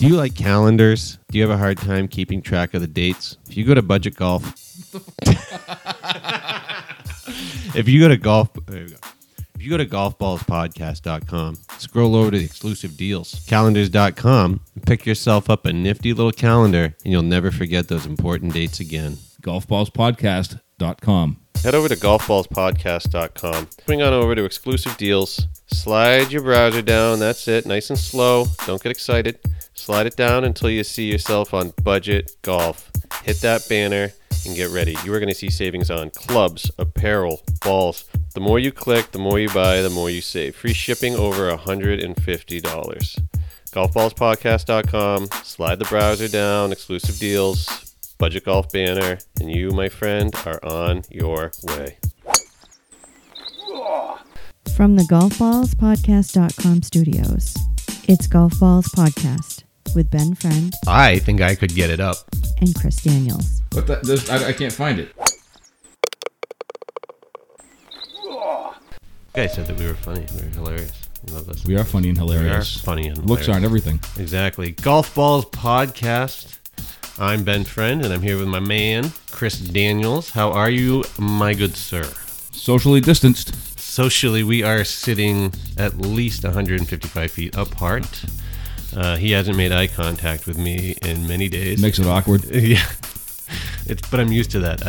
Do you like calendars? Do you have a hard time keeping track of the dates? If you go to Budget Golf, if you go to GolfBallsPodcast.com, scroll over to the exclusive deals, Calendars.com, and pick yourself up a nifty little calendar, and you'll never forget those important dates again. GolfBallsPodcast.com. Head over to GolfBallsPodcast.com. Swing on over to exclusive deals. Slide your browser down. That's it. Nice and slow. Don't get excited. Slide it down until you see yourself on Budget Golf. Hit that banner and get ready. You are going to see savings on clubs, apparel, balls. The more you click, the more you buy, the more you save. Free shipping over $150. GolfBallsPodcast.com. Slide the browser down. Exclusive deals. Budget Golf banner, and you, my friend, are on your way. From the GolfBallsPodcast.com studios, it's Golf Balls Podcast with Ben Friend. I think I could get it up. And Chris Daniels. But I can't find it. You guys said that we were funny. We were hilarious. Love this. We are funny and hilarious. We are funny and hilarious. Looks aren't everything. Exactly. Golf Balls Podcast. I'm Ben Friend, and I'm here with my man, Chris Daniels. How are you, my good sir? Socially distanced. Socially, we are sitting at least 155 feet apart. He hasn't made eye contact with me in many days. Makes it awkward. Yeah. But I'm used to that.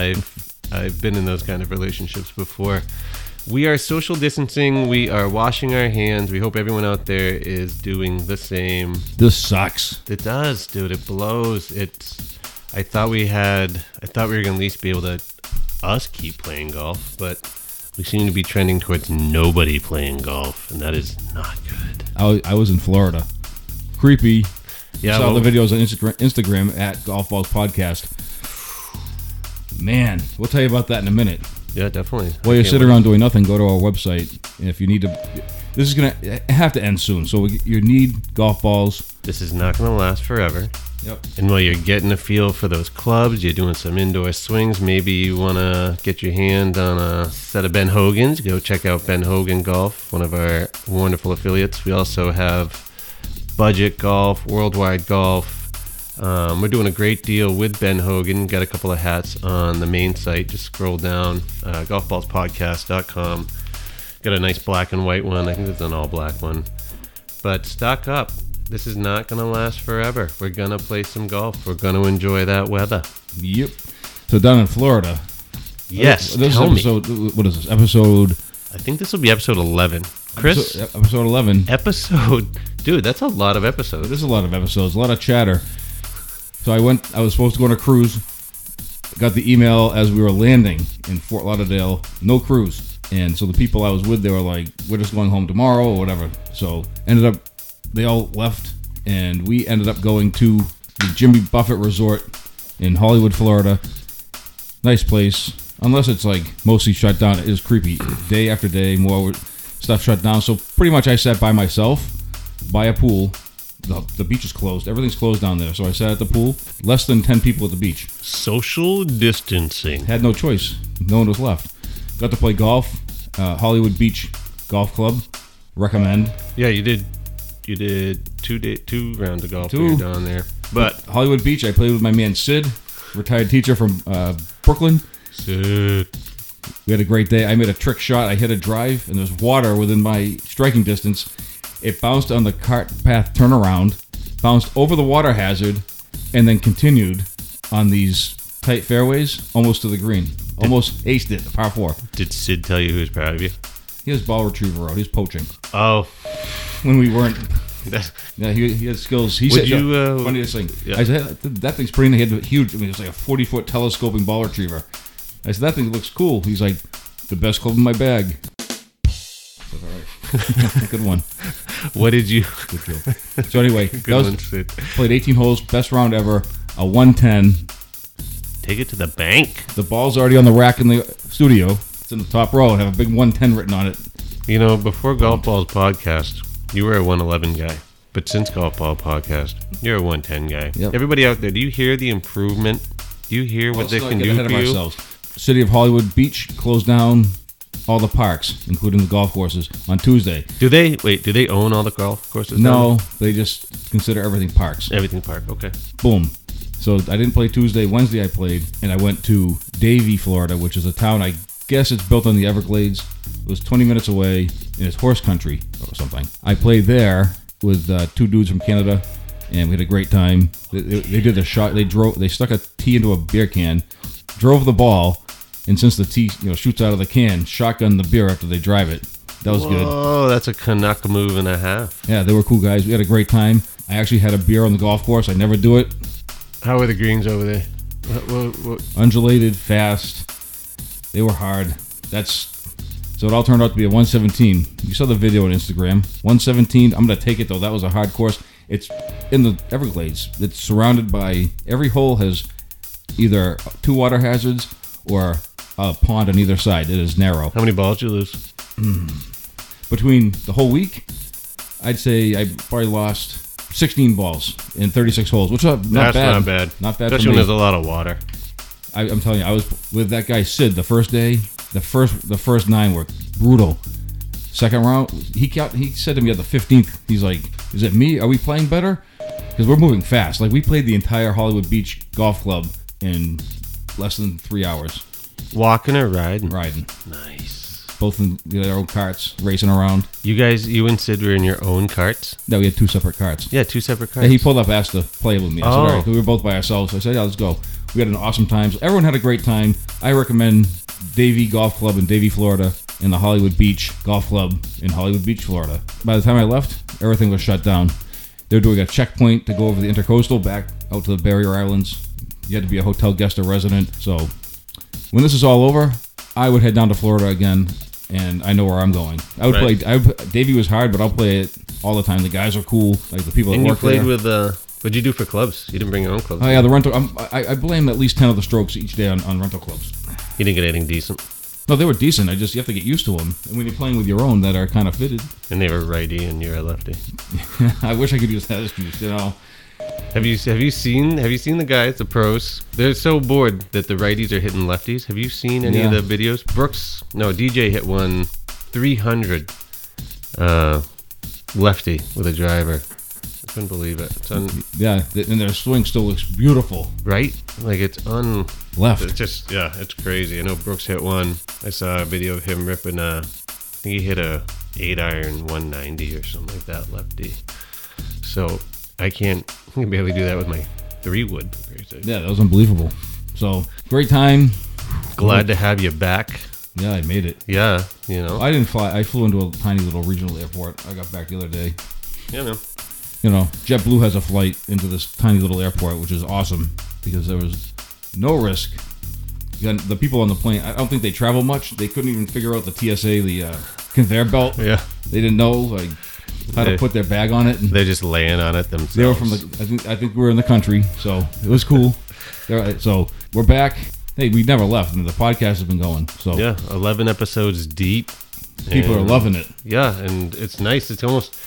I've been in those kind of relationships before. We are social distancing. We are washing our hands. We hope everyone out there is doing the same. This sucks. It does, dude. It blows. I thought we were going to at least be able to keep playing golf, but we seem to be trending towards nobody playing golf, and that is not good. I was in Florida. Creepy. Yeah, saw the videos on Instagram at Golf Balls Podcast. Man, we'll tell you about that in a minute. Yeah, definitely. While you sit around doing nothing, go to our website. And if you need to, this is going to have to end soon. So you need golf balls. This is not going to last forever. Yep. And while you're getting a feel for those clubs, you're doing some indoor swings, maybe you want to get your hand on a set of Ben Hogan's. Go check out Ben Hogan Golf, one of our wonderful affiliates. We also have Budget Golf, Worldwide Golf. We're doing a great deal with Ben Hogan. Got a couple of hats on the main site. Just scroll down, golfballspodcast.com. Got a nice black and white one. I think it's an all black one. But stock up. This is not going to last forever. We're going to play some golf. We're going to enjoy that weather. Yep. So down in Florida. Yes, what is this? Episode? I think this will be episode 11. Chris? Episode 11. Dude, that's a lot of episodes. There's a lot of episodes. A lot of chatter. So I was supposed to go on a cruise, got the email as we were landing in Fort Lauderdale, no cruise. And so the people I was with, they were like, we're just going home tomorrow or whatever. So they all left, and we ended up going to the Jimmy Buffett Resort in Hollywood, Florida. Nice place, unless it's like mostly shut down. It is creepy. Day after day, more stuff shut down. So pretty much I sat by myself by a pool. The beach is closed. Everything's closed down there. So I sat at the pool. Less than 10 people at the beach. Social distancing. Had no choice. No one was left. Got to play golf. Hollywood Beach Golf Club. Recommend. Yeah, you did two rounds of golf down there. But Hollywood Beach, I played with my man Sid, retired teacher from Brooklyn. Sid. We had a great day. I made a trick shot. I hit a drive, and there's water within my striking distance. It bounced on the cart path turnaround, bounced over the water hazard, and then continued on these tight fairways almost to the green. Almost aced it, a par four. Did Sid tell you he was proud of you? He was ball retriever out. He was poaching. Oh. When we weren't. Yeah, he had skills. He said, funniest thing. Yeah. I said, that thing's pretty neat. He had huge, it was like a 40-foot telescoping ball retriever. I said, that thing looks cool. He's like, the best club in my bag. All right. Good one. What did you... Good joke. So anyway, played 18 holes, best round ever, a 110. Take it to the bank. The ball's already on the rack in the studio. It's in the top row and have a big 110 written on it. You know, before Golf Balls Podcast, you were a 111 guy. But since Golf Ball Podcast, you're a 110 guy. Yep. Everybody out there, do you hear the improvement? Do you hear what they can do for you? City of Hollywood Beach closed down. all the parks, including the golf courses, on Tuesday. Do they own all the golf courses? No, they just consider everything parks. Everything park, okay. Boom. So I didn't play Tuesday. Wednesday I played, and I went to Davie, Florida, which is a town, I guess it's built on the Everglades. It was 20 minutes away, and it's horse country or something. I played there with two dudes from Canada, and we had a great time. They did the shot. They stuck a tee into a beer can, drove the ball, and since the tee shoots out of the can, shotgun the beer after they drive it. That was good. Oh, that's a Canuck move and a half. Yeah, they were cool guys. We had a great time. I actually had a beer on the golf course. I never do it. How were the greens over there? What? Undulated, fast. They were hard. So it all turned out to be a 117. You saw the video on Instagram. 117. I'm going to take it, though. That was a hard course. It's in the Everglades. It's surrounded by... Every hole has either two water hazards or a pond on either side. It is narrow. How many balls did you lose? Between the whole week, I'd say I probably lost 16 balls in 36 holes, which is not bad. That's not bad. Not bad. Especially when there's a lot of water. I'm telling you, I was with that guy Sid the first day. The first nine were brutal. Second round, he said to me at the 15th, he's like, "Is it me? Are we playing better? Because we're moving fast. Like we played the entire Hollywood Beach Golf Club in less than 3 hours. Walking or riding? Riding. Nice." Both in their own carts, racing around. You and Sid were in your own carts? No, we had two separate carts. Yeah, two separate carts. Yeah, he pulled up, asked to play with me. I said, all right, we were both by ourselves. I said, yeah, let's go. We had an awesome time. So everyone had a great time. I recommend Davie Golf Club in Davie, Florida, and the Hollywood Beach Golf Club in Hollywood Beach, Florida. By the time I left, everything was shut down. They were doing a checkpoint to go over the intercoastal back out to the barrier islands. You had to be a hotel guest or resident. So when this is all over, I would head down to Florida again. And I know where I'm going. I would play. Davie was hard, but I'll play it all the time. The guys are cool. Like the people that work there. And you played with. What'd you do for clubs? You didn't bring your own clubs. Oh yeah, the rental. I blame at least 10 of the strokes each day on rental clubs. You didn't get anything decent. No, they were decent. I just you have to get used to them. And when you're playing with your own that are kind of fitted. And they were righty, and you're a lefty. I wish I could use that excuse. Have you seen the guys, the pros? They're so bored that the righties are hitting lefties. Have you seen any of the videos? Brooks, DJ hit one 300 lefty with a driver. I couldn't believe it. And their swing still looks beautiful. Right? Like it's left. It's just, it's crazy. I know Brooks hit one. I saw a video of him ripping I think he hit a 8-iron 190 or something like that lefty. So... I can barely do that with my 3-wood. Yeah, that was unbelievable. So, great time. Glad to have you back. Yeah, I made it. Yeah, I didn't fly. I flew into a tiny little regional airport. I got back the other day. Yeah, man. JetBlue has a flight into this tiny little airport, which is awesome because there was no risk. The people on the plane, I don't think they travel much. They couldn't even figure out the TSA, the conveyor belt. Yeah. They didn't know, how to put their bag on it. And they're just laying on it themselves. They were from I think we were in the country, so it was cool. So we're back. Hey, we never left, and the podcast has been going. So 11 episodes deep. People are loving it. Yeah, and it's nice. It's almost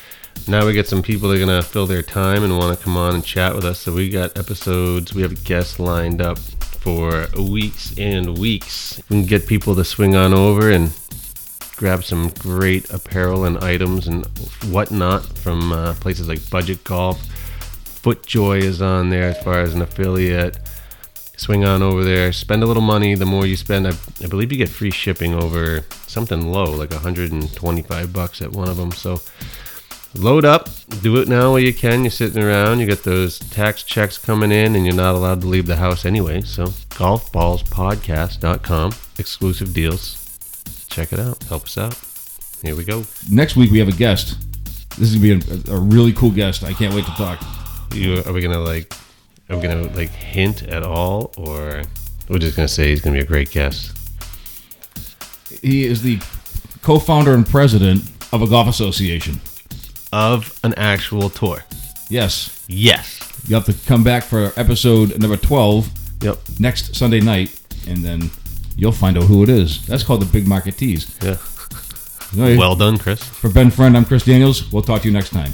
now we get some people that are gonna fill their time and want to come on and chat with us. So we got episodes. We have guests lined up for weeks and weeks. We can get people to swing on over and grab some great apparel and items and whatnot from places like Budget Golf. FootJoy is on there as far as an affiliate. Swing on over there. Spend a little money. The more you spend, I believe you get free shipping over something low, like $125 at one of them. So load up. Do it now while you can. You're sitting around. You got those tax checks coming in, and you're not allowed to leave the house anyway. So GolfBallsPodcast.com. Exclusive deals. Check it out. Help us out. Here we go. Next week, we have a guest. This is going to be a really cool guest. I can't wait to talk. Are we going to hint at all? Or we're just going to say he's going to be a great guest? He is the co-founder and president of a golf association. Of an actual tour. Yes. Yes. You have to come back for episode number 12 next Sunday night. And then... you'll find out who it is. That's called the Big Market Tease. Yeah. Well done, Chris. For Ben Friend, I'm Chris Daniels. We'll talk to you next time.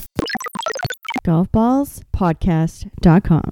GolfBallsPodcast.com